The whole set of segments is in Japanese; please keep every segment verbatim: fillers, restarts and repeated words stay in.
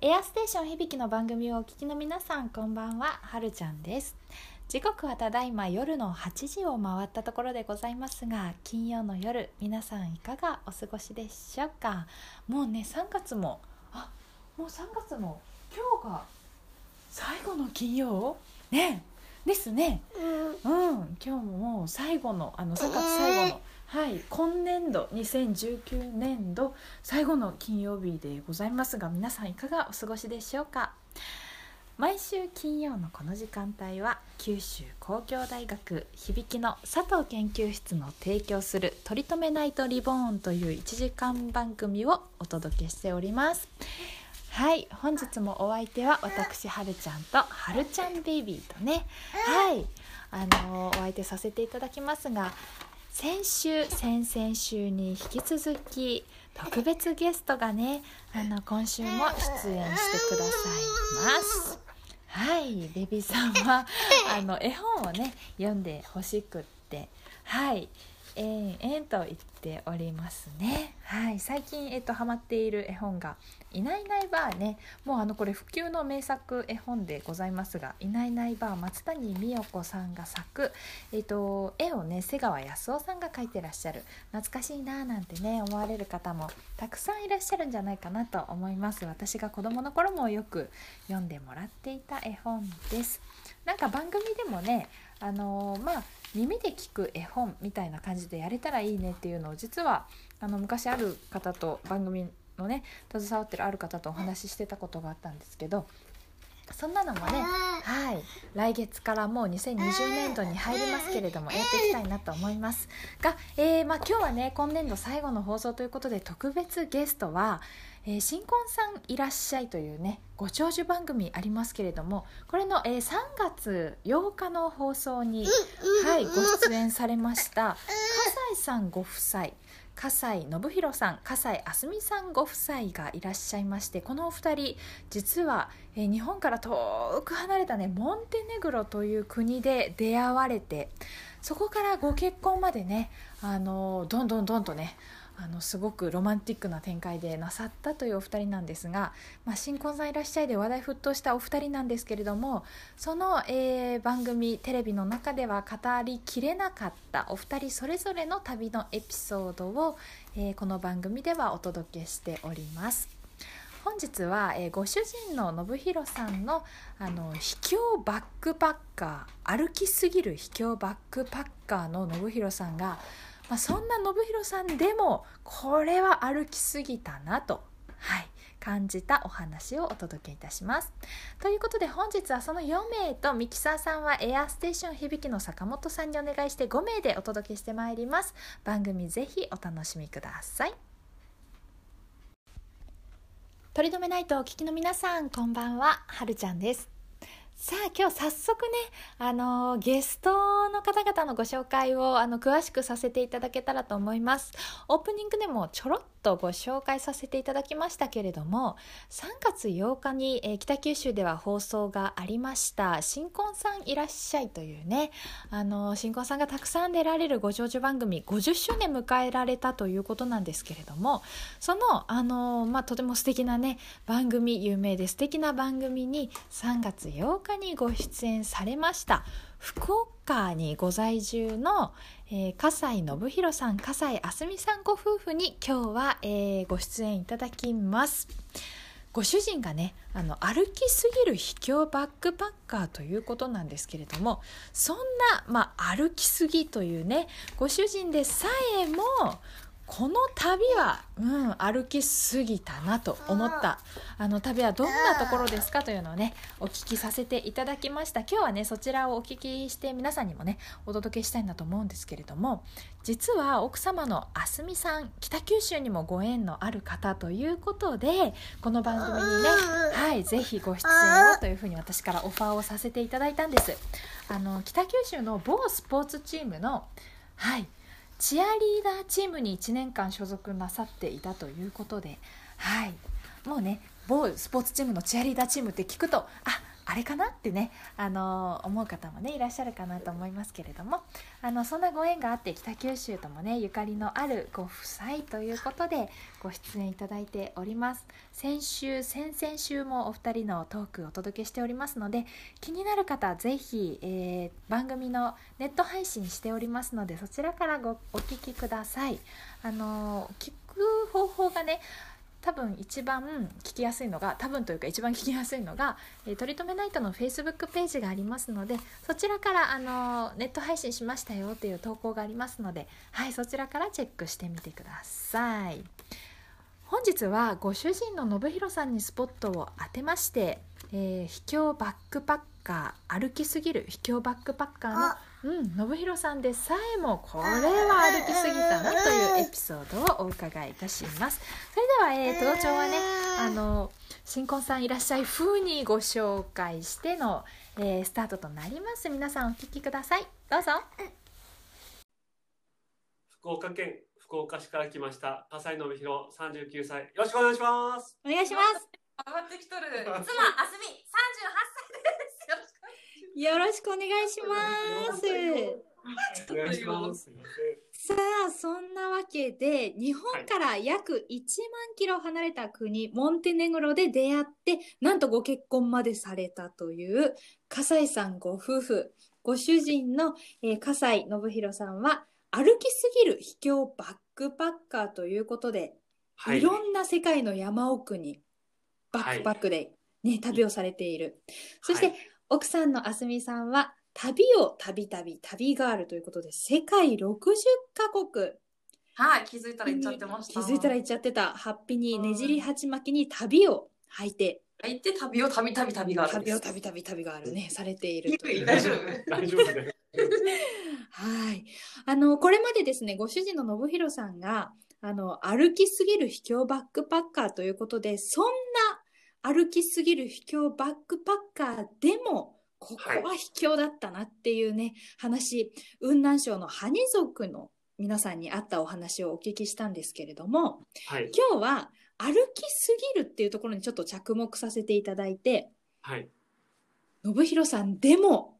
エアステーション響きの番組をお聞きの皆さん、こんばんは。はるちゃんです。時刻はただいま夜のはちじを回ったところでございますが、金曜の夜、皆さんいかがお過ごしでしょうか。もうね、さんがつもあもうさんがつも今日が最後の金曜ねですね、うん、うん、今日ももう最後のあのさんがつ最後の、はい、今年度にせんじゅうきゅうねんど最後の金曜日でございますが、皆さんいかがお過ごしでしょうか。毎週金曜のこの時間帯は、九州工業大学響きの佐藤研究室の提供するとりとめナイトリボーンといういちじかん番組をお届けしております。はい、本日もお相手は私はるちゃんとはるちゃんベイビーとね、はい、あのー、お相手させていただきますが、先週、先々週に引き続き特別ゲストがね、あの今週も出演してくださいます。はい、ベビーさんはあの絵本をね読んでほしくって、はい。えー、えー、と言っておりますね、はい、最近、えー、とハマっている絵本がいないいないばあね、もうあのこれ普及の名作絵本でございますが、いないいないばあ、松谷美代子さんが作、えー、と絵をね瀬川康夫さんが描いてらっしゃる、懐かしいななんてね思われる方もたくさんいらっしゃるんじゃないかなと思います。私が子どもの頃もよく読んでもらっていた絵本です。なんか番組でもね、あのー、まあ耳で聞く絵本みたいな感じでやれたらいいねっていうのを、実はあの昔ある方と、番組のね携わってるある方とお話ししてたことがあったんですけど、そんなのもね、はい、来月からもうにせんにじゅうねんどに入りますけれども、やっていきたいなと思いますが、えーまあ、今日はね今年度最後の放送ということで、特別ゲストは、えー、新婚さんいらっしゃいというねご長寿番組ありますけれども、これの、えー、さんがつようかの放送に、はい、ご出演されました笠井さんご夫妻、笠井信弘さん、笠井あすみさんご夫妻がいらっしゃいまして、このお二人実は、えー、日本から遠く離れたねモンテネグロという国で出会われて、そこからご結婚までね、あのー、どんどんどんとね、あのすごくロマンティックな展開でなさったというお二人なんですが、まあ、新婚さんいらっしゃいで話題沸騰したお二人なんですけれども、その、えー、番組テレビの中では語りきれなかったお二人それぞれの旅のエピソードを、えー、この番組ではお届けしております。本日は、えー、ご主人の信弘さんの、あの秘境バックパッカー、歩きすぎる秘境バックパッカーの信弘さんが、まあ、そんな信弘さんでもこれは歩きすぎたなと、はい、感じたお話をお届けいたします。ということで、本日はそのよんめいとミキサーさんはエアステーション響きの坂本さんにお願いしてごめいでお届けしてまいります。番組ぜひお楽しみください。とりとめナイトをお聞きの皆さん、こんばんは、はるちゃんです。さあ、今日早速ね、あのー、ゲストの方々のご紹介をあの詳しくさせていただけたらと思います。オープニングでもちょろっとご紹介させていただきましたけれども、さんがつようかに、えー、北九州では放送がありました新婚さんいらっしゃいというね、あのー、新婚さんがたくさん出られるご長寿番組、ごじゅっしゅうねん迎えられたということなんですけれども、その、あのーまあ、とても素敵なね番組、有名で素敵な番組にさんがつようかにご出演されました福岡にご在住の、えー、笠井信弘さん、笠井あすみさんご夫婦に今日は、えー、ご出演いただきます。ご主人がね、あの歩きすぎる秘境バックパッカーということなんですけれども、そんな、まあ、歩きすぎというねご主人でさえも、この旅は、うん、歩きすぎたなと思ったあの旅はどんなところですかというのをねお聞きさせていただきました。今日はねそちらをお聞きして皆さんにもねお届けしたいなと思うんですけれども、実は奥様のあすみさん、北九州にもご縁のある方ということで、この番組にね、はい、ぜひご出演をというふうに私からオファーをさせていただいたんです。あの北九州の某スポーツチームの、はい、チアリーダーチームにいちねんかん所属なさっていたということで、はい、もうね某スポーツチームのチアリーダーチームって聞くと、あ、あれかなってね、あの思う方もねいらっしゃるかなと思いますけれども、あのそんなご縁があって北九州ともねゆかりのあるご夫妻ということでご出演いただいております。先週先々週もお二人のトークをお届けしておりますので、気になる方ぜひ、えー、番組のネット配信しておりますので、そちらからごお聞きください。あの聞く方法がね、多分一番聞きやすいのが多分というか一番聞きやすいのが、えー、とりとめナイトのフェイスブックページがありますので、そちらからあのネット配信しましたよという投稿がありますので、はい、そちらからチェックしてみてください。本日はご主人の信弘さんにスポットを当てまして、えー、秘境バックパッカー、歩きすぎる秘境バックパッカーの、うん、信弘さんでさえもこれは歩きすぎたなというエピソードをお伺いいたします。それでは、えー、都度町はね、あの新婚さんいらっしゃい風にご紹介しての、えー、スタートとなります。皆さんお聞きください、どうぞ。福岡県福岡市から来ました笠井信弘さんじゅうきゅうさい、よろしくお願いします。お願いします。上がってきとる妻あすみさんじゅうはっさいです。よろしくお願いします。お願いします。さあ、そんなわけで日本から約いちまんキロ離れた国、はい、モンテネグロで出会って、なんとご結婚までされたという笠井さんご夫婦。ご主人の、えー、笠井信弘さんは歩きすぎる秘境バックパッカーということで、はい、いろんな世界の山奥にバックパックで、ね、はい、旅をされている。そして、はい、奥さんのあすみさんは旅をたびたび旅ガールということで、世界ろくじゅっかこく、はい、気づいたら行っちゃってました。気づいたら行っちゃってた。ハッピーにねじり鉢巻きに旅を履いて入って旅をたびたび旅ガールです。旅をたびたび旅ガールねされているという。大丈夫大丈夫ね。はい、あのこれまでですね、ご主人の信弘さんがあの歩きすぎる秘境バックパッカーということで、そんな歩きすぎる秘境バックパッカーでもここは秘境だったなっていうね、はい、話、雲南省のハニ族の皆さんにあったお話をお聞きしたんですけれども、はい、今日は歩きすぎるっていうところにちょっと着目させていただいて、はい、信弘さんでも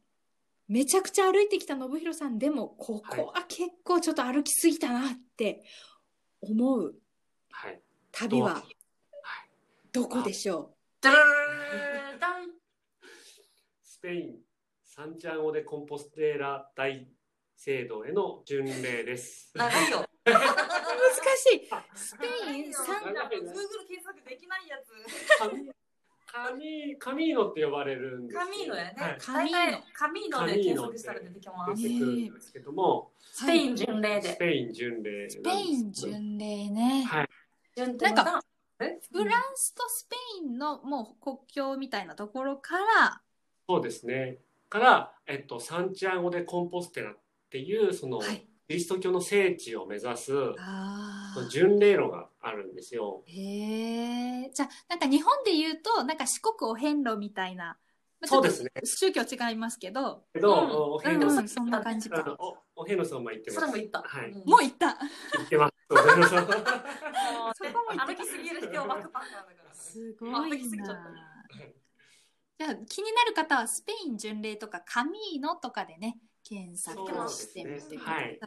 めちゃくちゃ歩いてきた信弘さんでもここは結構ちょっと歩きすぎたなって思う旅はどこでしょう？はいはい、スペインサンチャンゴ・デ・コンポステーラ大聖堂への巡礼です。長いよ。難しい。スペインサンチャンゴ Google 検索できないやつ。カミー、カミーノって呼ばれるんです。カミーノやね。はい、カミーノ、カミーノで検索したら出てきます。出てくるんですけども、スペイン巡礼で。スペイン巡礼。スペイン巡礼ね。はい。なんかフランスとスペインのもう国境みたいなところから、そうですね。からえっとサンチアゴ・デ・コンポステラっていうその、はい、キリスト教の聖地を目指す巡礼路があるんですよ。へえ。じゃあなんか日本で言うとなんか四国お遍路みたいな、まあ、そうですね。宗教違いますけど。けど、うん、お遍路さん、うん、そんな感じか。お, お遍路さんも行ってます。それも行った。はい。うん、もう行った。行ってます。そこも歩きすぎる必要バックパッカーだから。すごいな。歩きすぎちゃった。じゃあ気になる方はスペイン巡礼とかカミーノとかでね。検索してみてください。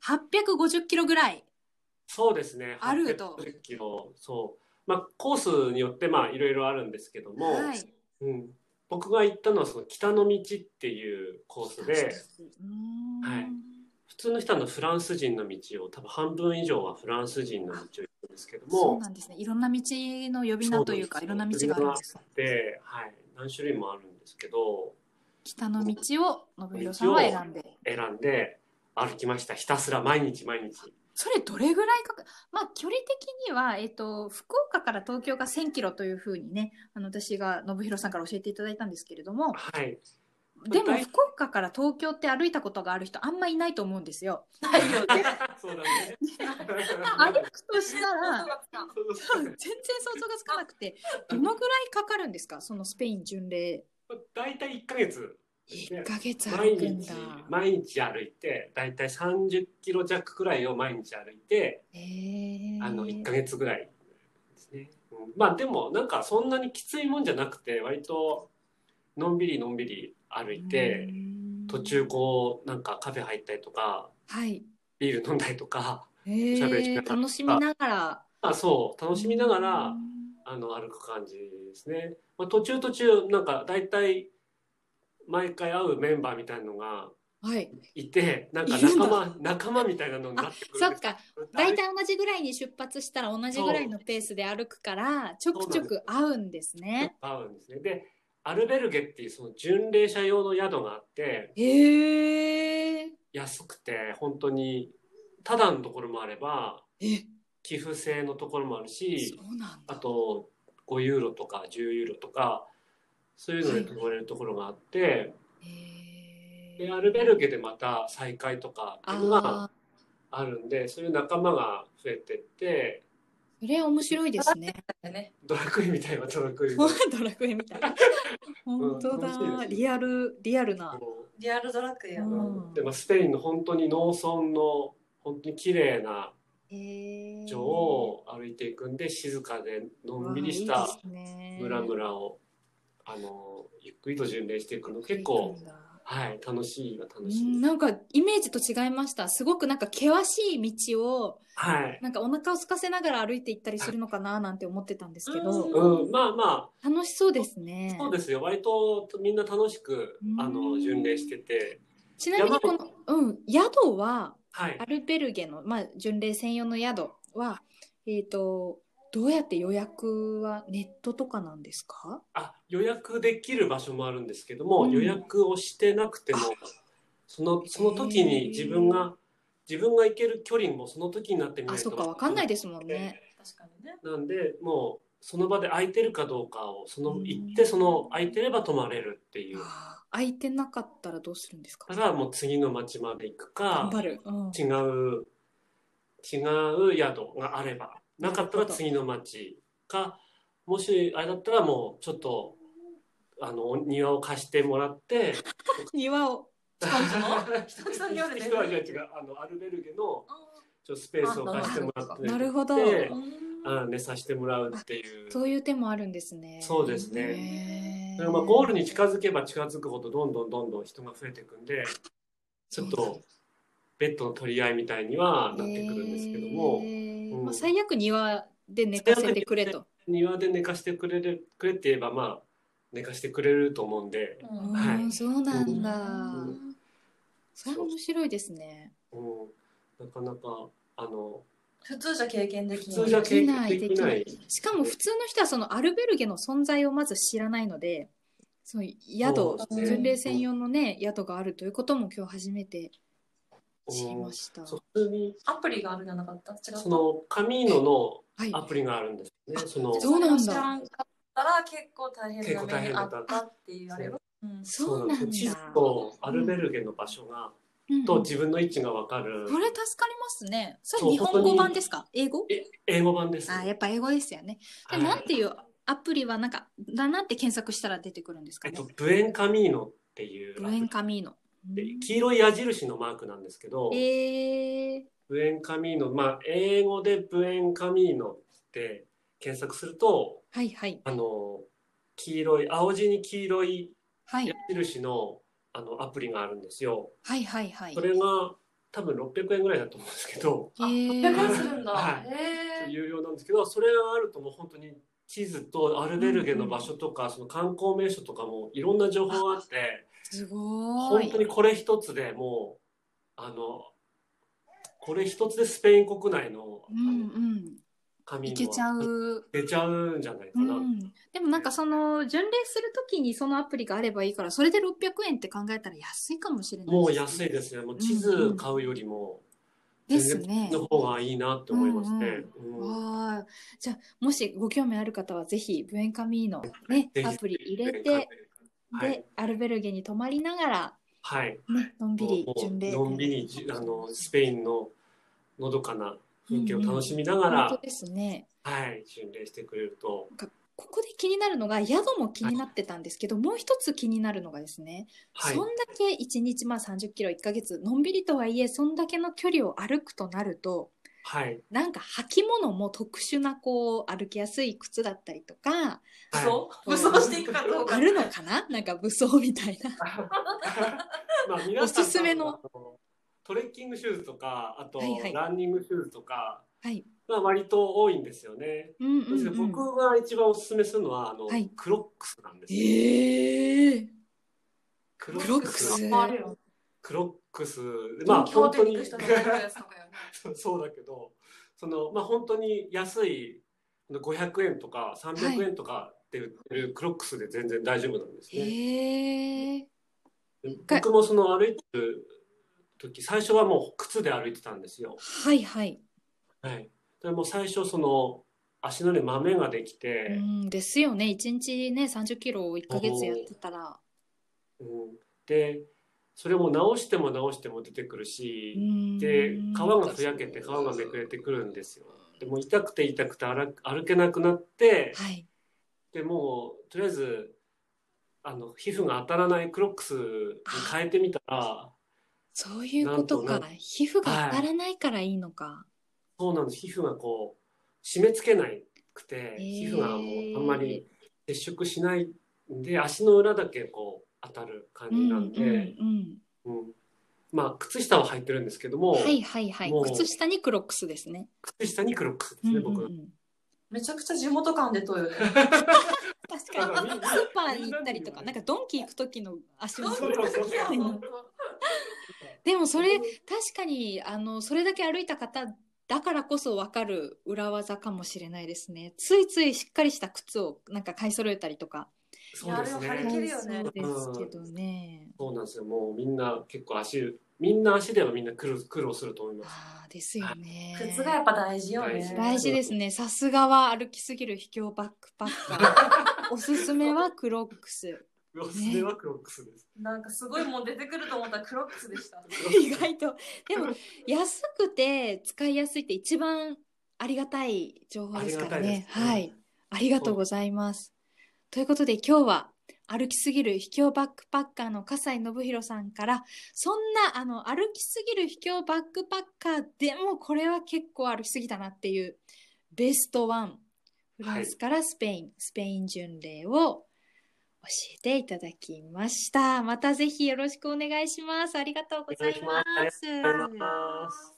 はっぴゃくごじゅっキロぐらい。そうですね。あると。はっぴゃくごじゅっキロ。そう。まあコースによってまあいろいろあるんですけども、はい、うん、僕が行ったのはその北の道っていうコースで、はい、普通の人はフランス人の道を多分半分以上はフランス人の道を行くんですけども、そうなんですね。いろんな道の呼び名というかいろんな道があるんです。で、はい、何種類もあるんですけど。北の道を信弘さんは選んで選んで歩きました。ひたすら毎日毎日。それどれぐらいかか、まあ距離的には、えっと、福岡から東京がせんキロというふうにね、あの私が信弘さんから教えていただいたんですけれども、はい、でも福岡から東京って歩いたことがある人あんまいないと思うんですよ。ないよね。そうだね。歩くとしたら全然想像がつかなくて、どのぐらいかかるんですか、そのスペイン巡礼。だいたいいっかげつですね。いっかげつ歩くんだ。毎日、毎日歩いて、だいたいさんじゅっキロ弱くらいを毎日歩いて、えー、あのいっかげつぐらいですね。うん、まあでもなんかそんなにきついもんじゃなくて、割とのんびりのんびり歩いて、途中こうなんかカフェ入ったりとか、はい、ビール飲んだりとか、えー、しゃべりながら楽しみながらあそう楽しみながらあの歩く感じですね、まあ、途中途中なんかだいたい毎回会うメンバーみたいなのがいて、はい、なんか仲間、仲間みたいなのになってくる。そっか、だいたい同じぐらいに出発したら同じぐらいのペースで歩くからちょくちょく会うんですね。会うんですね。でアルベルゲっていうその巡礼者用の宿があって、へー、安くて本当にタダのところもあれば寄付制のところもあるし、あとごユーロとかじゅうユーロとかそういうので泊まれるところがあって、はい、でアルベルゲでまた再会とかっていうのがあるんで、そういう仲間が増えてって。それ面白いですね。ドラクエみたいなドラクエみたいなドラクエみたいな本当だ、うん、リアルリアルなリアルドラクエやな、うん、でもスペインの本当に農村の本当に綺麗な城を歩いていくんで、えー、静かでのんびりした村々をいい、ね、あのゆっくりと巡礼していくの結構はい楽しいは楽しい。なんかイメージと違いました。すごくなんか険しい道を、はい、なんかお腹を空かせながら歩いていったりするのかななんて思ってたんですけど、うん、まあまあ楽しそうですね。そうですよ。割とみんな楽しくあの巡礼してて。ちなみにこのうん宿は、はい、アルベルゲのまあ巡礼専用の宿はえっとどうやって予約はネットとかなんですか？あ、予約できる場所もあるんですけども、うん、予約をしてなくてもその、その時に自分が自分が行ける距離もその時になってみないと、あ、そうか、分かんないですもんね。確かにね。なんでもうその場で空いてるかどうかをその行って、その空いてれば泊まれるっていう、うん、空いてなかったらどうするんですか？だからもう次の町まで行くか、頑張る、うん、違う違う宿があれば、なかったら次の町か、もしあれだったらもうちょっとあの庭を貸してもらって庭を違う違う違うあのアルベルゲのちょスペースを貸してもらって、なるほど、寝させてもらうっていう、そういう手もあるんですね。そうですね。だからまあゴールに近づけば近づくほどどんどんどんどん人が増えていくんで、ちょっとベッドの取り合いみたいにはなってくるんですけども、うん、まあ、最悪庭で寝かせてくれと。庭で寝かせてくれる、くれって言えばまあ寝かせてくれると思うんで、うん、はい、そうなんだ、うん、それは面白いですね、うん、なかなかあの普通じゃ経験できない、普通じゃ経験できない。しかも普通の人はそのアルベルゲの存在をまず知らないので、その宿、巡礼専用のね、うん、宿があるということも今日初めて知りました。うん、そう、普通にアプリがあるんじゃなかった？違った？そのカミーノのアプリがあるんですね。はい、そのそうなんだ。知らんかったら結構大変な目にあったって言われる。そうなんだ。地図とアルベルゲの場所が、うん、と自分の位置がわかる、うん。これ助かりますね。それ日本語版ですか？英語？英語版です。あ、やっぱ英語ですよね。はい、なんていうアプリはなんかだなって検索したら出てくるんですかね？えっと、ブエンカミーノっていう。ブエンカミーノ。で黄色い矢印のマークなんですけど、えー、ブエンカミーノ、まあ、英語でブエンカミーノって検索すると、はいはい、あの黄色い青地に黄色い矢印 の,、はい、あのアプリがあるんですよ、はいはいはい、それが多分ろっぴゃくえんぐらいだと思うんですけど、えー、ろっぴゃくえんするんだ、はい、えー、有料なんですけど、それがあるともう本当に地図とアルベルゲの場所とか、うんうん、その観光名所とかもいろんな情報があって、すごい本当にこれ一つでもうあのこれ一つでスペイン国内の、うんうん、紙の行けちゃう出ちゃうんじゃないかな、うん、でもなんかその巡礼するときにそのアプリがあればいいから、それでろっぴゃくえんって考えたら安いかもしれない、ね、もう安いですね。もう地図買うよりも、うんうんですね、の方がいいなって思いますね。じゃあもしご興味ある方はぜひブエンカミーノ、ね、アプリ入れて、で、はい、アルベルゲに泊まりながら、はい、ね、のんびり巡礼、のんびりあのスペインののどかな風景を楽しみながら、うんうん、本当ですね、はい、巡礼してくれると。ここで気になるのが、宿も気になってたんですけど、はい、もう一つ気になるのがですね、はい、そんだけいちにちまあさんじゅっキロいっかげつのんびりとはいえそんだけの距離を歩くとなると、はい、なんか履物も特殊なこう歩きやすい靴だったりとか、はい、武装していくかどうかあるのかな、なんか武装みたいなまあ皆さんおすすめのトレッキングシューズとか、あとランニングシューズとか、はいはい、まあ、割と多いんですよね、はい、うんうんうん、僕が一番おすすめするのはあの、はい、クロックスなんですよ、えー、クロックスクロックス、まあ本当にそうだけど、その、まあ、本当に安いごひゃくえんとかさんびゃくえんとかって売ってるクロックスで全然大丈夫なんですね、はい、僕もその歩いてる時最初はもう靴で歩いてたんですよ、はいはい、はい、でも最初その足のねマメができて、うんですよね、いちにちねさんじゅっキロをいっかげつやってたら、うん、でそれも直しても直しても出てくるし、で皮がふやけて皮がめくれてくるんですよ。でも痛くて痛くて歩けなくなって、はい、でもうとりあえずあの皮膚が当たらないクロックスに変えてみたら、そういうことか、皮膚が当たらないからいいのか、はい、そうなんです、皮膚がこう締め付けなくて、えー、皮膚がもうあんまり接触しないんで足の裏だけこう当たる感じなんで、うんうんうんうん、まあ靴下は履いてるんですけども、はいはいはい、靴下にクロックスですね、靴下にクロックスですね、うんうん、僕めちゃくちゃ地元感で遠いよね確かにスーパーに行ったりとか、なんかドンキ行く時の足元でもそれ確かにあのそれだけ歩いた方だからこそ分かる裏技かもしれないですね。ついついしっかりした靴をなんか買い揃えたりとか、そうですね。そうなんですよ。もうみんな結構足、みんな足ではみんな苦労、苦労すると思います。あ、ですよね、はい。靴がやっぱ大事よね。大事ですね。さすがは歩きすぎる秘境バックパッカー。おすすめはクロックス。おすすめはクロックスです、ね。なんかすごいもん出てくると思ったらクロックスでした。意外とでも安くて使いやすいって一番ありがたい情報ですからね。ありがたいですね。はい、ありがとうございます。ということで今日は歩きすぎる秘境バックパッカーの笠井信弘さんからそんなあの歩きすぎる秘境バックパッカーでもこれは結構歩きすぎたなっていうベストワン、フランスからスペイン、はい、スペイン巡礼を教えていただきました。またぜひよろしくお願いします。ありがとうございます。ありがとうございます。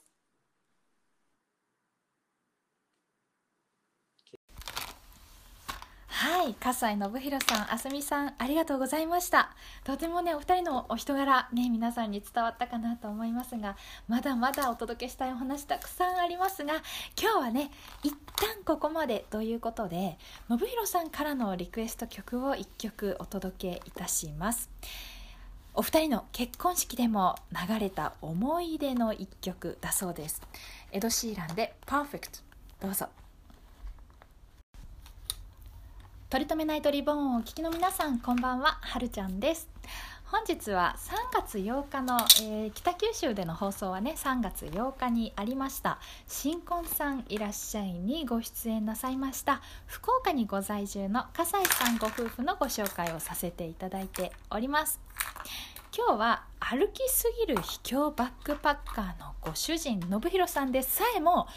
はい、笠井信弘さん、あすみさん、ありがとうございました。とてもね、お二人のお人柄、ね、皆さんに伝わったかなと思いますが、まだまだお届けしたいお話たくさんありますが、今日はね、一旦ここまでということで、信弘さんからのリクエスト曲を一曲お届けいたします。お二人の結婚式でも流れた思い出の一曲だそうです。エド・シーランでパーフェクト。どうぞ。取り留めないとリボンをお聞きの皆さん、こんばんは、はるちゃんです。本日はさんがつようかの、えー、北九州での放送はね、さんがつようかにありました新婚さんいらっしゃいにご出演なさいました福岡にご在住の笠井さんご夫婦のご紹介をさせていただいております。今日は歩きすぎる秘境バックパッカーのご主人信弘さんでさえも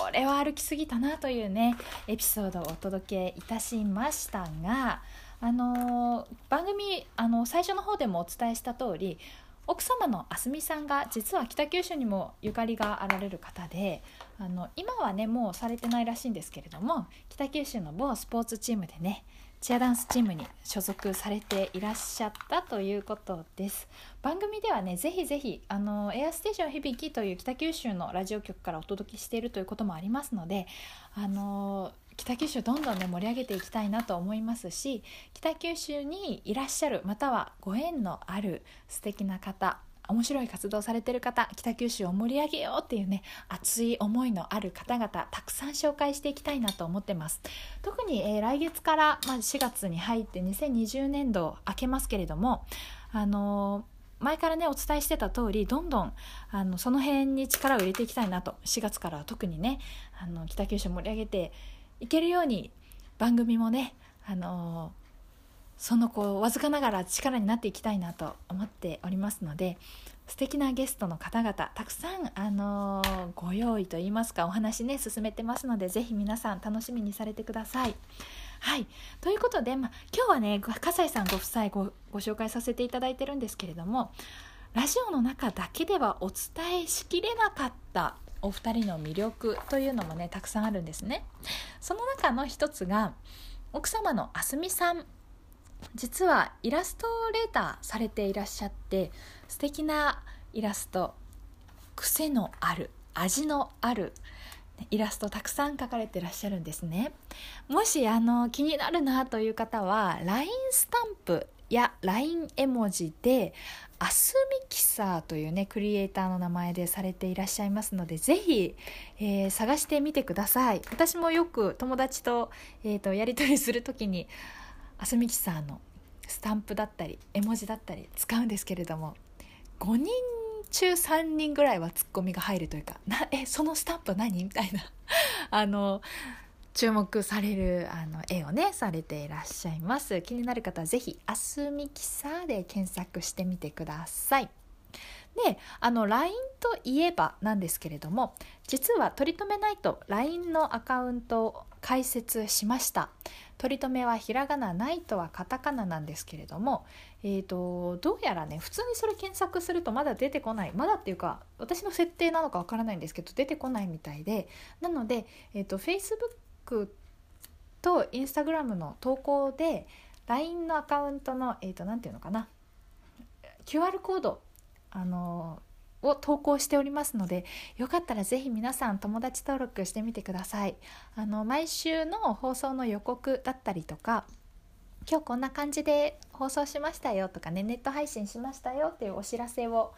これは歩きすぎたなというねエピソードをお届けいたしましたが、あのー、番組あの最初の方でもお伝えした通り、奥様のあすみさんが実は北九州にもゆかりがあられる方で、あの今はねもうされてないらしいんですけれども、北九州の某スポーツチームでねチアダンスチームに所属されていらっしゃったということです。番組ではねぜひぜひあのエアステーション響きという北九州のラジオ局からお届けしているということもありますので、あの北九州どんどんね盛り上げていきたいなと思いますし、北九州にいらっしゃるまたはご縁のある素敵な方、面白い活動されている方、北九州を盛り上げようっていうね熱い思いのある方々たくさん紹介していきたいなと思ってます。特に、えー、来月から、まあ、しがつに入ってにせんにじゅうねんど明けますけれども、あのー、前からねお伝えしてた通りどんどんあのその辺に力を入れていきたいなと、しがつからは特にねあの北九州盛り上げていけるように番組もねあのーそのこうわずかながら力になっていきたいなと思っておりますので、素敵なゲストの方々たくさん、あのー、ご用意といいますかお話ね進めてますので、ぜひ皆さん楽しみにされてください。はい、ということで、まあ、今日はね笠井さんご夫妻 ご, ご紹介させていただいてるんですけれども、ラジオの中だけではお伝えしきれなかったお二人の魅力というのもねたくさんあるんですね。その中の一つが奥様のあすみさん、実はイラストレーターされていらっしゃって、素敵なイラスト、癖のある味のあるイラストたくさん描かれていらっしゃるんですね。もしあの気になるなという方は ライン スタンプや ライン 絵文字でアスミキサーというねクリエイターの名前でされていらっしゃいますので、ぜひ、えー、探してみてください。私もよく友達と、えーと、やり取りするときにアスミキサーのスタンプだったり絵文字だったり使うんですけれども、ごにん中さんにんぐらいはツッコミが入るというか、なえそのスタンプ何みたいなあの注目されるあの絵をねされていらっしゃいます。気になる方はぜひアスミキサーで検索してみてください。で、あの ライン といえばなんですけれども、実は取り留めないと ライン のアカウントを開設しました。取り留めはひらがな、ないとはカタカナなんですけれども、えーと、どうやらね普通にそれ検索するとまだ出てこない、まだっていうか私の設定なのかわからないんですけど出てこないみたいで、なので、えーと、Facebook と Instagram の投稿で ライン のアカウントの、えーと、なんていうのかな キューアール コードあのを投稿しておりますので、よかったらぜひ皆さん友達登録してみてください。あの毎週の放送の予告だったりとか、今日こんな感じで放送しましたよとかね、ネット配信しましたよっていうお知らせを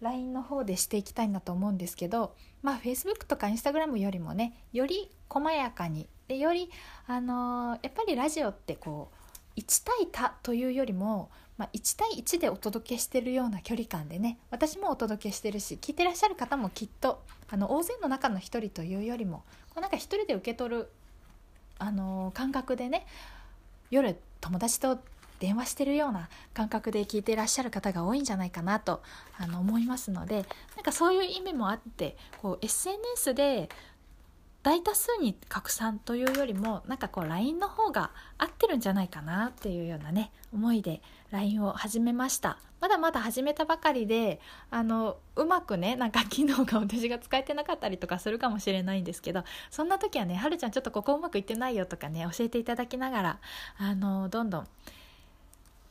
ライン の方でしていきたいなと思うんですけど、まあ Facebook とか Instagram よりもねより細やかにで、よりあのやっぱりラジオってこういち対多というよりも、まあ、いち対いちでお届けしてるような距離感でね、私もお届けしてるし、聞いてらっしゃる方もきっとあの大勢の中の一人というよりも、こうなんか一人で受け取る、あのー、感覚でね、夜友達と電話してるような感覚で聞いてらっしゃる方が多いんじゃないかなとあの思いますので、なんかそういう意味もあって、こう エスエヌエス で大多数に拡散というよりも、なんかこう ライン の方が合ってるんじゃないかなっていうようなね思いで ライン を始めました。まだまだ始めたばかりで、あのうまくねなんか機能が私が使えてなかったりとかするかもしれないんですけど、そんな時はね、はるちゃんちょっとここうまくいってないよとかね教えていただきながら、あのどんどん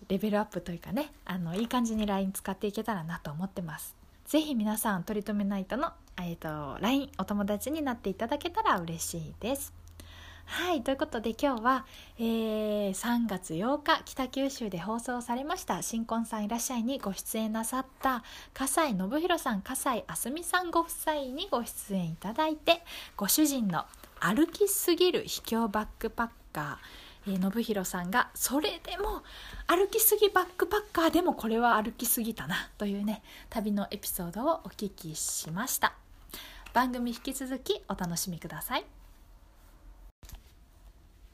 レベルアップというかね、あのいい感じに ライン 使っていけたらなと思ってます。ぜひ皆さん取り留めないとのえーと、ライン お友達になっていただけたら嬉しいです。はい、ということで今日は、えー、さんがつようか北九州で放送されました新婚さんいらっしゃいにご出演なさった笠井信弘さん、笠井あすみさんご夫妻にご出演いただいて、ご主人の歩きすぎる秘境バックパッカー信弘さんがそれでも歩きすぎバックパッカーでもこれは歩きすぎたなというね旅のエピソードをお聞きしました。番組引き続きお楽しみください。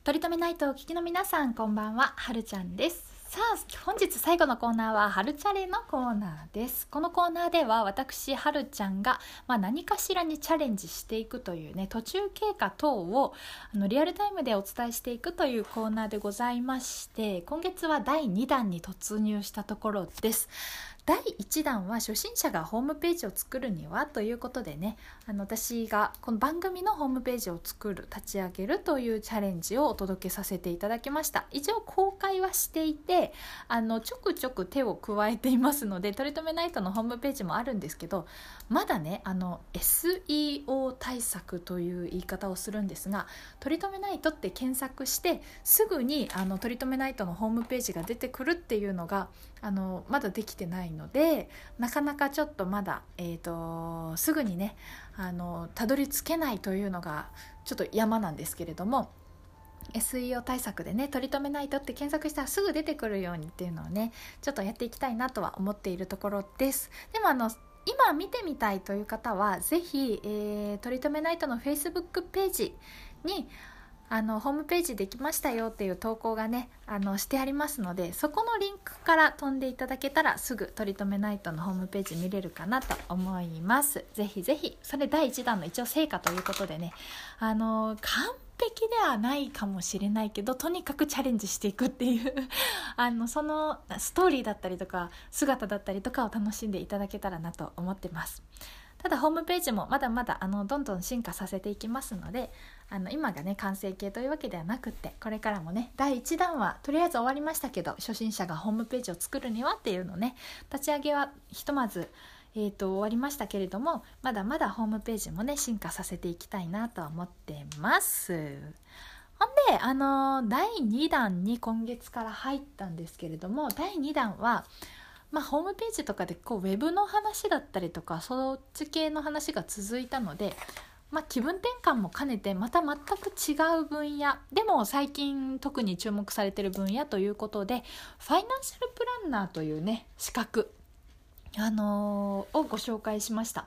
とりとめナイトをお聞きの皆さん、こんばんは、はるちゃんです。さあ、本日最後のコーナーははるチャレのコーナーです。このコーナーでは私はるちゃんが、まあ、何かしらにチャレンジしていくというね途中経過等をあのリアルタイムでお伝えしていくというコーナーでございまして、今月はだいにだんに突入したところです。だいいちだんは初心者がホームページを作るにはということでね、あの私がこの番組のホームページを作る、立ち上げるというチャレンジをお届けさせていただきました。一応公開はしていて、あのちょくちょく手を加えていますので、とりとめナイトのホームページもあるんですけど、まだねあの エスイーオー 対策という言い方をするんですが、とりとめナイトって検索してすぐにあのとりとめナイトのホームページが出てくるっていうのがあのまだできてないので、なかなかちょっとまだ、えーと、すぐにねあのたどり着けないというのがちょっと山なんですけれども、 エスイーオー 対策でねとりとめないとって検索したらすぐ出てくるようにっていうのをねちょっとやっていきたいなとは思っているところです。でもあの今見てみたいという方はぜひ、えー、とりとめないとの Facebook ページにあのホームページできましたよっていう投稿がねあのしてありますので、そこのリンクから飛んでいただけたらすぐとりとめナイトのホームページ見れるかなと思います。ぜひぜひ、それだいいちだんの一応成果ということでね、あの完璧ではないかもしれないけどとにかくチャレンジしていくっていうあのそのストーリーだったりとか姿だったりとかを楽しんでいただけたらなと思ってます。ただホームページもまだまだあのどんどん進化させていきますので、あの今がね完成形というわけではなくって、これからもねだいいちだんはとりあえず終わりましたけど、初心者がホームページを作るにはっていうのね、立ち上げはひとまず、えーと終わりましたけれども、まだまだホームページもね進化させていきたいなと思ってます。ほんであのだいにだんに今月から入ったんですけれども、だいにだんはまあ、ホームページとかでこうウェブの話だったりとかそっち系の話が続いたので、まあ、気分転換も兼ねてまた全く違う分野でも最近特に注目されている分野ということで、ファイナンシャルプランナーというね資格、あのー、をご紹介しました。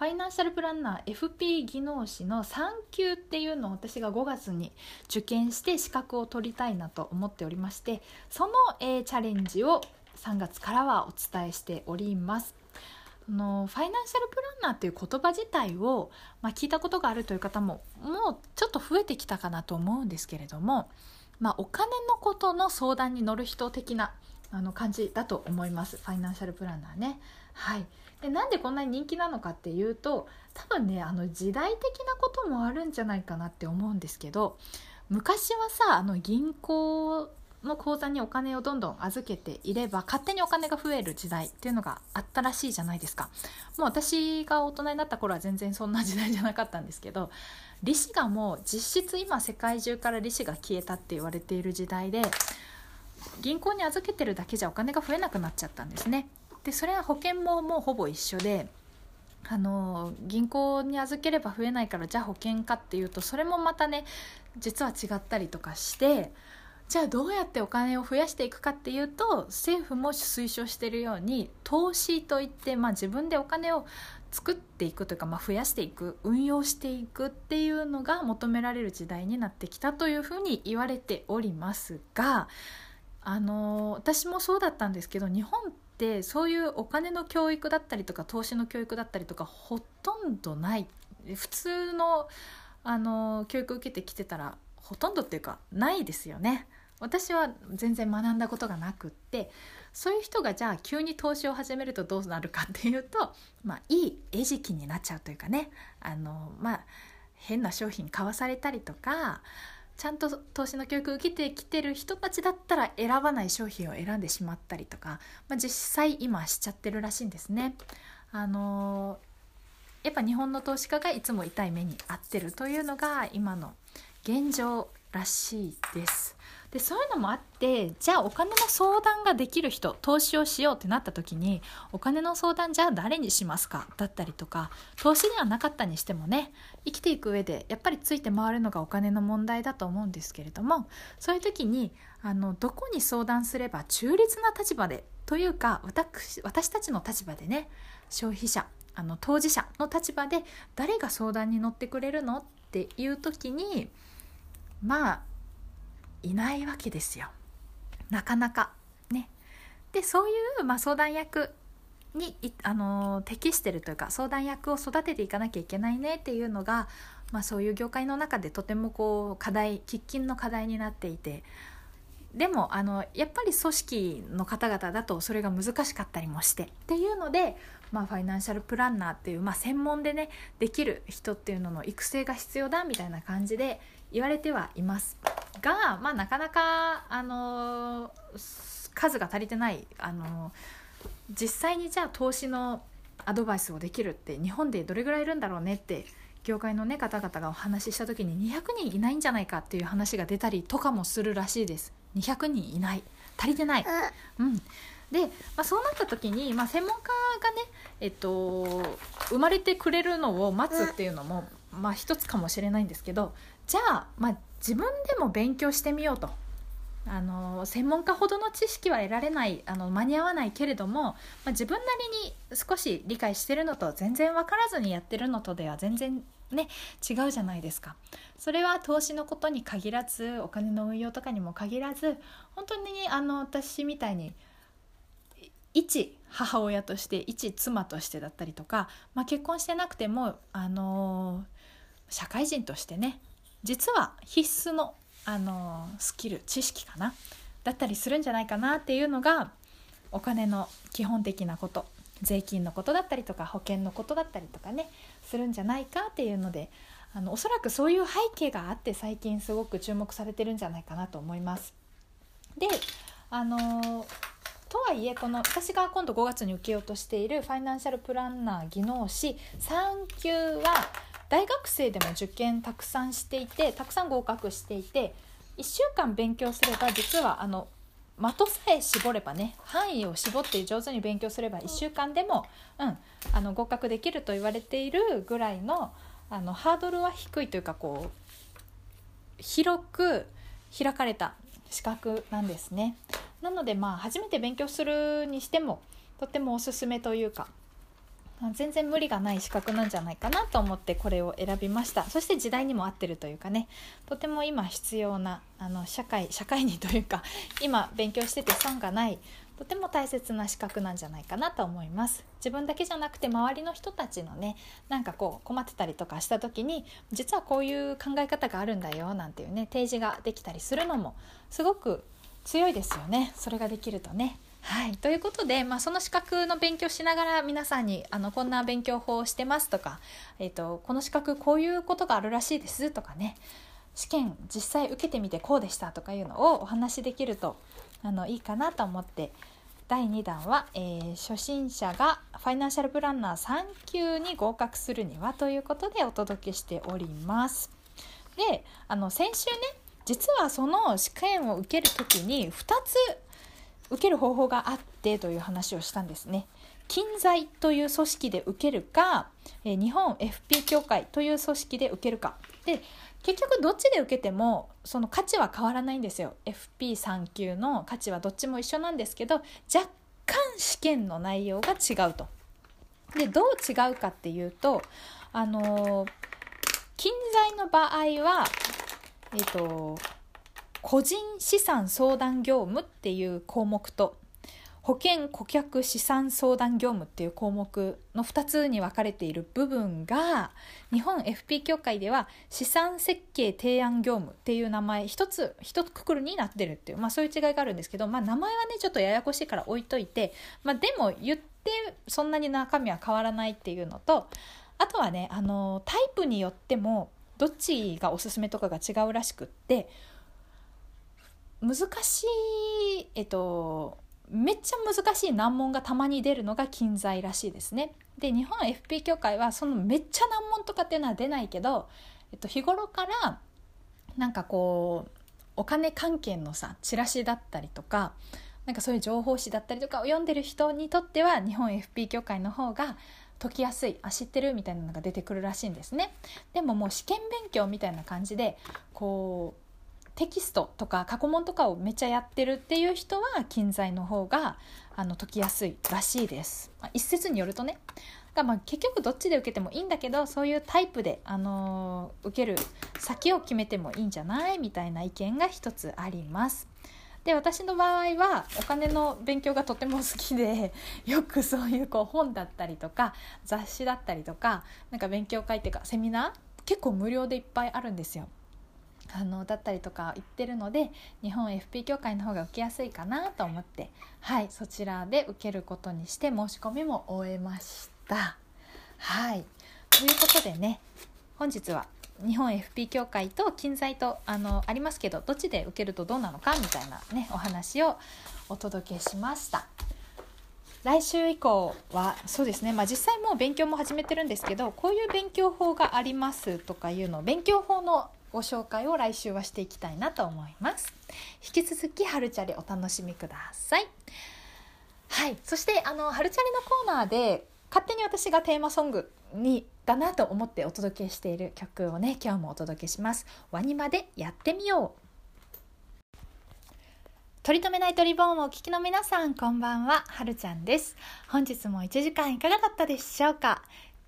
ファイナンシャルプランナー エフピー 技能士のさんきゅうっていうのを私がごがつに受験して資格を取りたいなと思っておりまして、その、えー、チャレンジをさんがつからはお伝えしております。あのファイナンシャルプランナーという言葉自体を、まあ、聞いたことがあるという方ももうちょっと増えてきたかなと思うんですけれども、まあ、お金のことの相談に乗る人的なあの感じだと思います。ファイナンシャルプランナーね、はい、でなんでこんなに人気なのかっていうと、多分ねあの時代的なこともあるんじゃないかなって思うんですけど、昔はさあの銀行の口座にお金をどんどん預けていれば勝手にお金が増える時代っていうのがあったらしいじゃないですか。もう私が大人になった頃は全然そんな時代じゃなかったんですけど、利子がもう実質今世界中から利子が消えたって言われている時代で、銀行に預けてるだけじゃお金が増えなくなっちゃったんですね。でそれは保険ももうほぼ一緒で、あの銀行に預ければ増えないからじゃあ保険かっていうとそれもまたね実は違ったりとかして、じゃあどうやってお金を増やしていくかっていうと、政府も推奨しているように投資といって、まあ、自分でお金を作っていくというか、まあ、増やしていく、運用していくっていうのが求められる時代になってきたというふうに言われておりますが、あの私もそうだったんですけど、日本ってそういうお金の教育だったりとか投資の教育だったりとかほとんどない、普通の、あの教育を受けてきてたらほとんどっていうかないですよね。私は全然学んだことがなくって、そういう人がじゃあ急に投資を始めるとどうなるかっていうと、まあ、いい餌食になっちゃうというかね、あの、まあ、変な商品買わされたりとか、ちゃんと投資の教育を受けてきてる人たちだったら選ばない商品を選んでしまったりとか、まあ、実際今しちゃってるらしいんですね。あのやっぱ日本の投資家がいつも痛い目に遭ってるというのが今の現状らしいです。で、そういうのもあって、じゃあお金の相談ができる人、投資をしようってなった時に、お金の相談じゃあ誰にしますかだったりとか、投資ではなかったにしてもね、生きていく上でやっぱりついて回るのがお金の問題だと思うんですけれども、そういう時にあのどこに相談すれば中立な立場でというか、私、私たちの立場でね、消費者、あの当事者の立場で誰が相談に乗ってくれるのっていう時に、まあいないわけですよ、なかなかね。でそういう、まあ、相談役にあの適してるというか、相談役を育てていかなきゃいけないねっていうのが、まあ、そういう業界の中でとてもこう課題、喫緊の課題になっていて、でもあのやっぱり組織の方々だとそれが難しかったりもしてっていうので、まあ、ファイナンシャルプランナーっていう、まあ、専門でねできる人っていうのの育成が必要だみたいな感じで言われてはいますが、まあ、なかなか、あのー、数が足りてない、あのー、実際にじゃあ投資のアドバイスをできるって日本でどれぐらいいるんだろうねって業界の、ね、方々がお話しした時ににひゃくにんいないんじゃないかっていう話が出たりとかもするらしいです。にひゃくにんいない、足りてない、うん、で、まあ、そうなった時に、まあ、専門家がね、えっと、生まれてくれるのを待つっていうのも、まあ、一つかもしれないんですけど、じゃあ、まあ、自分でも勉強してみようと、あの専門家ほどの知識は得られない、あの間に合わないけれども、まあ、自分なりに少し理解してるのと全然分からずにやってるのとでは全然ね、違うじゃないですか。それは投資のことに限らず、お金の運用とかにも限らず、本当にあの私みたいに一母親として一妻としてだったりとか、まあ、結婚してなくても、あのー、社会人としてね、実は必須の、あのー、スキル、知識かなだったりするんじゃないかなっていうのが、お金の基本的なこと、税金のことだったりとか保険のことだったりとかね、するんじゃないかっていうので、あのおそらくそういう背景があって最近すごく注目されてるんじゃないかなと思います。で、あのとはいえこの私が今度ごがつに受けようとしているファイナンシャルプランナー技能士さん級は大学生でも受験たくさんしていて、たくさん合格していて、いっしゅうかん勉強すれば実はあの的さえ絞ればね、範囲を絞って上手に勉強すればいっしゅうかんでも、うん、あの合格できると言われているぐらい の, あのハードルは低いというか、こう広く開かれた資格なんですね。なので、まあ初めて勉強するにしてもとってもおすすめというか、全然無理がない資格なんじゃないかなと思ってこれを選びました。そして時代にも合ってるというかね、とても今必要な、あの社会社会にというか、今勉強してて損がない、とても大切な資格なんじゃないかなと思います。自分だけじゃなくて周りの人たちのね、なんかこう困ってたりとかした時に、実はこういう考え方があるんだよなんていうね、提示ができたりするのもすごく強いですよね、それができるとね。はい、ということで、まあ、その資格の勉強しながら皆さんにあのこんな勉強法をしてますとか、えーと、この資格こういうことがあるらしいですとかね、試験実際受けてみてこうでしたとかいうのをお話しできるとあのいいかなと思って、だいにだんは、えー、初心者がファイナンシャルプランナーさん級に合格するにはということでお届けしております。で、あの先週ね、実はその試験を受けるときにふたつ受ける方法があってという話をしたんですね。近財という組織で受けるか、日本 エフピー 協会という組織で受けるかで、結局どっちで受けてもその価値は変わらないんですよ。 エフピーさん 級の価値はどっちも一緒なんですけど、若干試験の内容が違うと。で、どう違うかっていうと、あのー、近財の場合はえっと個人資産相談業務っていう項目と、保険顧客資産相談業務っていう項目のふたつに分かれている部分が、日本 エフピー 協会では資産設計提案業務っていう名前一つ一括りになってるっていう、まあ、そういう違いがあるんですけど、まあ、名前はねちょっとややこしいから置いといて、まあ、でも言ってそんなに中身は変わらないっていうのと、あとはね、あのタイプによってもどっちがおすすめとかが違うらしくって、難しい、えっと、めっちゃ難しい難問がたまに出るのが近財らしいですね。で、日本 エフピー 協会はそのめっちゃ難問とかっていうのは出ないけど、えっと、日頃からなんかこうお金関係のさチラシだったりとか、なんかそういう情報誌だったりとかを読んでる人にとっては、日本 エフピー 協会の方が解きやすい、あ、知ってるみたいなのが出てくるらしいんですね。でももう試験勉強みたいな感じで、こうテキストとか過去問とかをめっちゃやってるっていう人は近財の方があの解きやすいらしいです、まあ、一説によるとね。だからまあ結局どっちで受けてもいいんだけど、そういうタイプで、あのー、受ける先を決めてもいいんじゃないみたいな意見が一つあります。で、私の場合はお金の勉強がとても好きで、よくそういうこう本だったりとか雑誌だったりとか、なんか勉強会っていうかセミナー結構無料でいっぱいあるんですよ。あのだったりとか言ってるので、日本 エフピー 協会の方が受けやすいかなと思って、はい、そちらで受けることにして申し込みも終えました。はい、ということでね、本日は日本 エフピー 協会と近財と あの、ありますけど、どっちで受けるとどうなのかみたいなね、お話をお届けしました。来週以降はそうですね、まあ、実際もう勉強も始めてるんですけど、こういう勉強法がありますとかいうのを、勉強法のご紹介を来週はしていきたいなと思います。引き続き春チャレお楽しみください。はい、そしてあの春チャレのコーナーで勝手に私がテーマソングにだなと思ってお届けしている曲をね、今日もお届けします。ワニマでやってみよう。取り留めないとリボンをお聞きの皆さん、こんばんは、はるちゃんです。本日もいちじかんいかがだったでしょうか。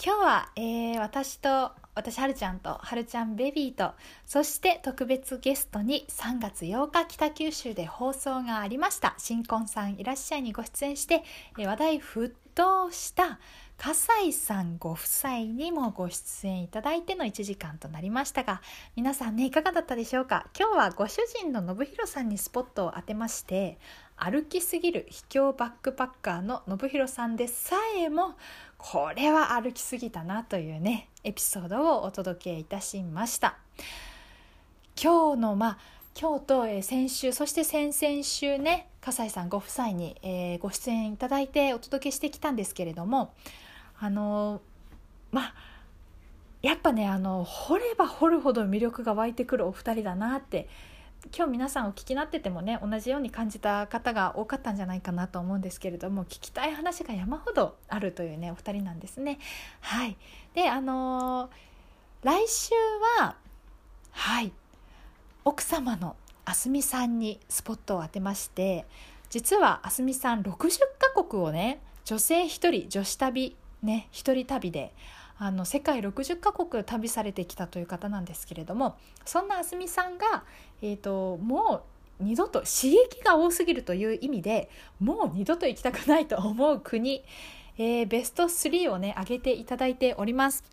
今日は、えー、私と私はるちゃんとはるちゃんベビーと、そして特別ゲストにさんがつようか北九州で放送がありました新婚さんいらっしゃいにご出演して話題沸騰した笠井さんご夫妻にもご出演いただいてのいちじかんとなりましたが、皆さんねいかがだったでしょうか。今日はご主人の信弘さんにスポットを当てまして、歩きすぎる秘境バックパッカーの信弘さんでさえもこれは歩きすぎたなというねエピソードをお届けいたしました。今日のまあ今日と先週そして先々週ね笠井さんご夫妻にご出演いただいてお届けしてきたんですけれども、あのまあやっぱねあの掘れば掘るほど魅力が湧いてくるお二人だなって今日皆さんお聞きになっててもね同じように感じた方が多かったんじゃないかなと思うんですけれども、聞きたい話が山ほどあるというねお二人なんですね。はいであのー、来週ははい奥様のあすみさんにスポットを当てまして、実はあすみさんろくじゅっかこくをね女性一人女子旅ね一人旅であの世界ろくじゅっかこく旅されてきたという方なんですけれども、そんなあすみさんが、えーと、もう二度と刺激が多すぎるという意味でもう二度と行きたくないと思う国、えー、ベストスリーをね挙げていただいております。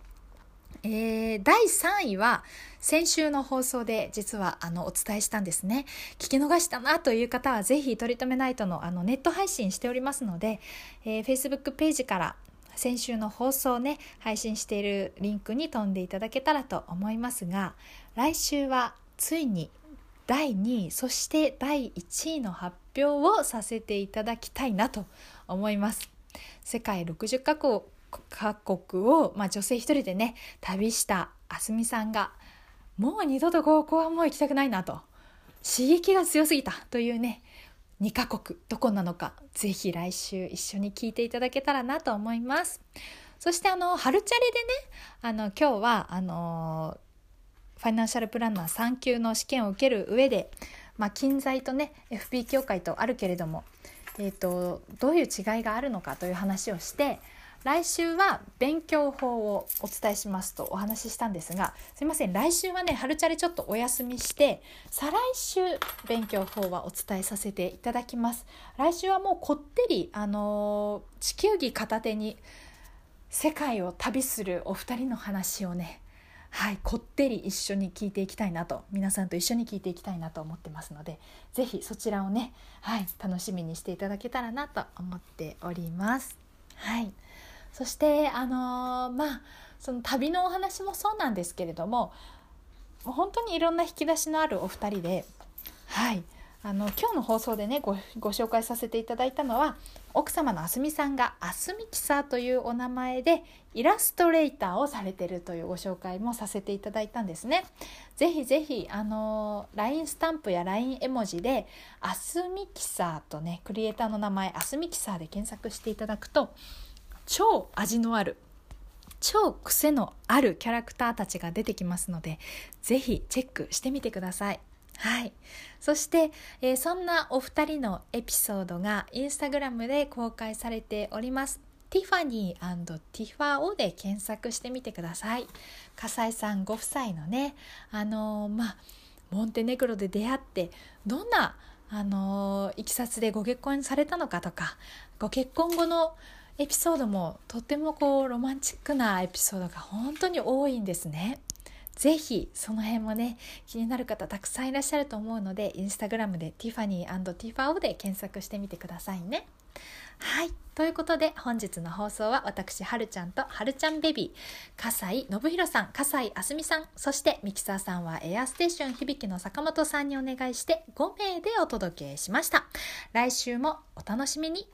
えー、だいさんいは先週の放送で実はあのお伝えしたんですね。聞き逃したなという方はぜひとりとめナイトのあのネット配信しておりますので、えー、Facebook ページから先週の放送ね配信しているリンクに飛んでいただけたらと思いますが、来週はついにだいにいそしてだいいちいの発表をさせていただきたいなと思います。世界ろくじゅっかこくを、まあ、女性一人でね旅したあすみさんがもう二度とここはもう行きたくないなと、刺激が強すぎたというねにかこくどこなのか、ぜひ来週一緒に聞いていただけたらなと思います。そしてあの春チャレでねあの今日はあのファイナンシャルプランナーさんきゅうの試験を受ける上で、まあ、金財とね エフピー 協会とあるけれども、えーと、どういう違いがあるのかという話をして、来週は勉強法をお伝えしますとお話ししたんですが、すいません来週はね春チャレちょっとお休みして、再来週勉強法はお伝えさせていただきます。来週はもうこってりあのー、地球儀片手に世界を旅するお二人の話をねはいこってり一緒に聞いていきたいなと、皆さんと一緒に聞いていきたいなと思ってますので、ぜひそちらをねはい楽しみにしていただけたらなと思っております。はいそしてあのー、まあその旅のお話もそうなんですけれども、もう本当にいろんな引き出しのあるお二人で、はいあの今日の放送でね ご, ご紹介させていただいたのは奥様のあすみさんがあすみきさというお名前でイラストレーターをされているというご紹介もさせていただいたんですね。ぜひぜひあの ライン スタンプや ライン 絵文字であすみきさとねクリエイターの名前あすみきさで検索していただくと、超味のある超癖のあるキャラクターたちが出てきますので、ぜひチェックしてみてください。はいそして、えー、そんなお二人のエピソードがインスタグラムで公開されております。ティファニー&ティファオで検索してみてください。笠井さんご夫妻のねあのー、まあモンテネグロで出会ってどんなあのいきさつでご結婚されたのかとか、ご結婚後のエピソードもとってもこうロマンチックなエピソードが本当に多いんですね。ぜひその辺もね気になる方たくさんいらっしゃると思うので、インスタグラムでティファニー&ティファオで検索してみてくださいね。はいということで本日の放送は私はるちゃんとはるちゃんベビー、笠井信弘さん笠井あすみさん、そしてミキサーさんはエアステーション響きの坂本さんにお願いしてごめいでお届けしました。来週もお楽しみに。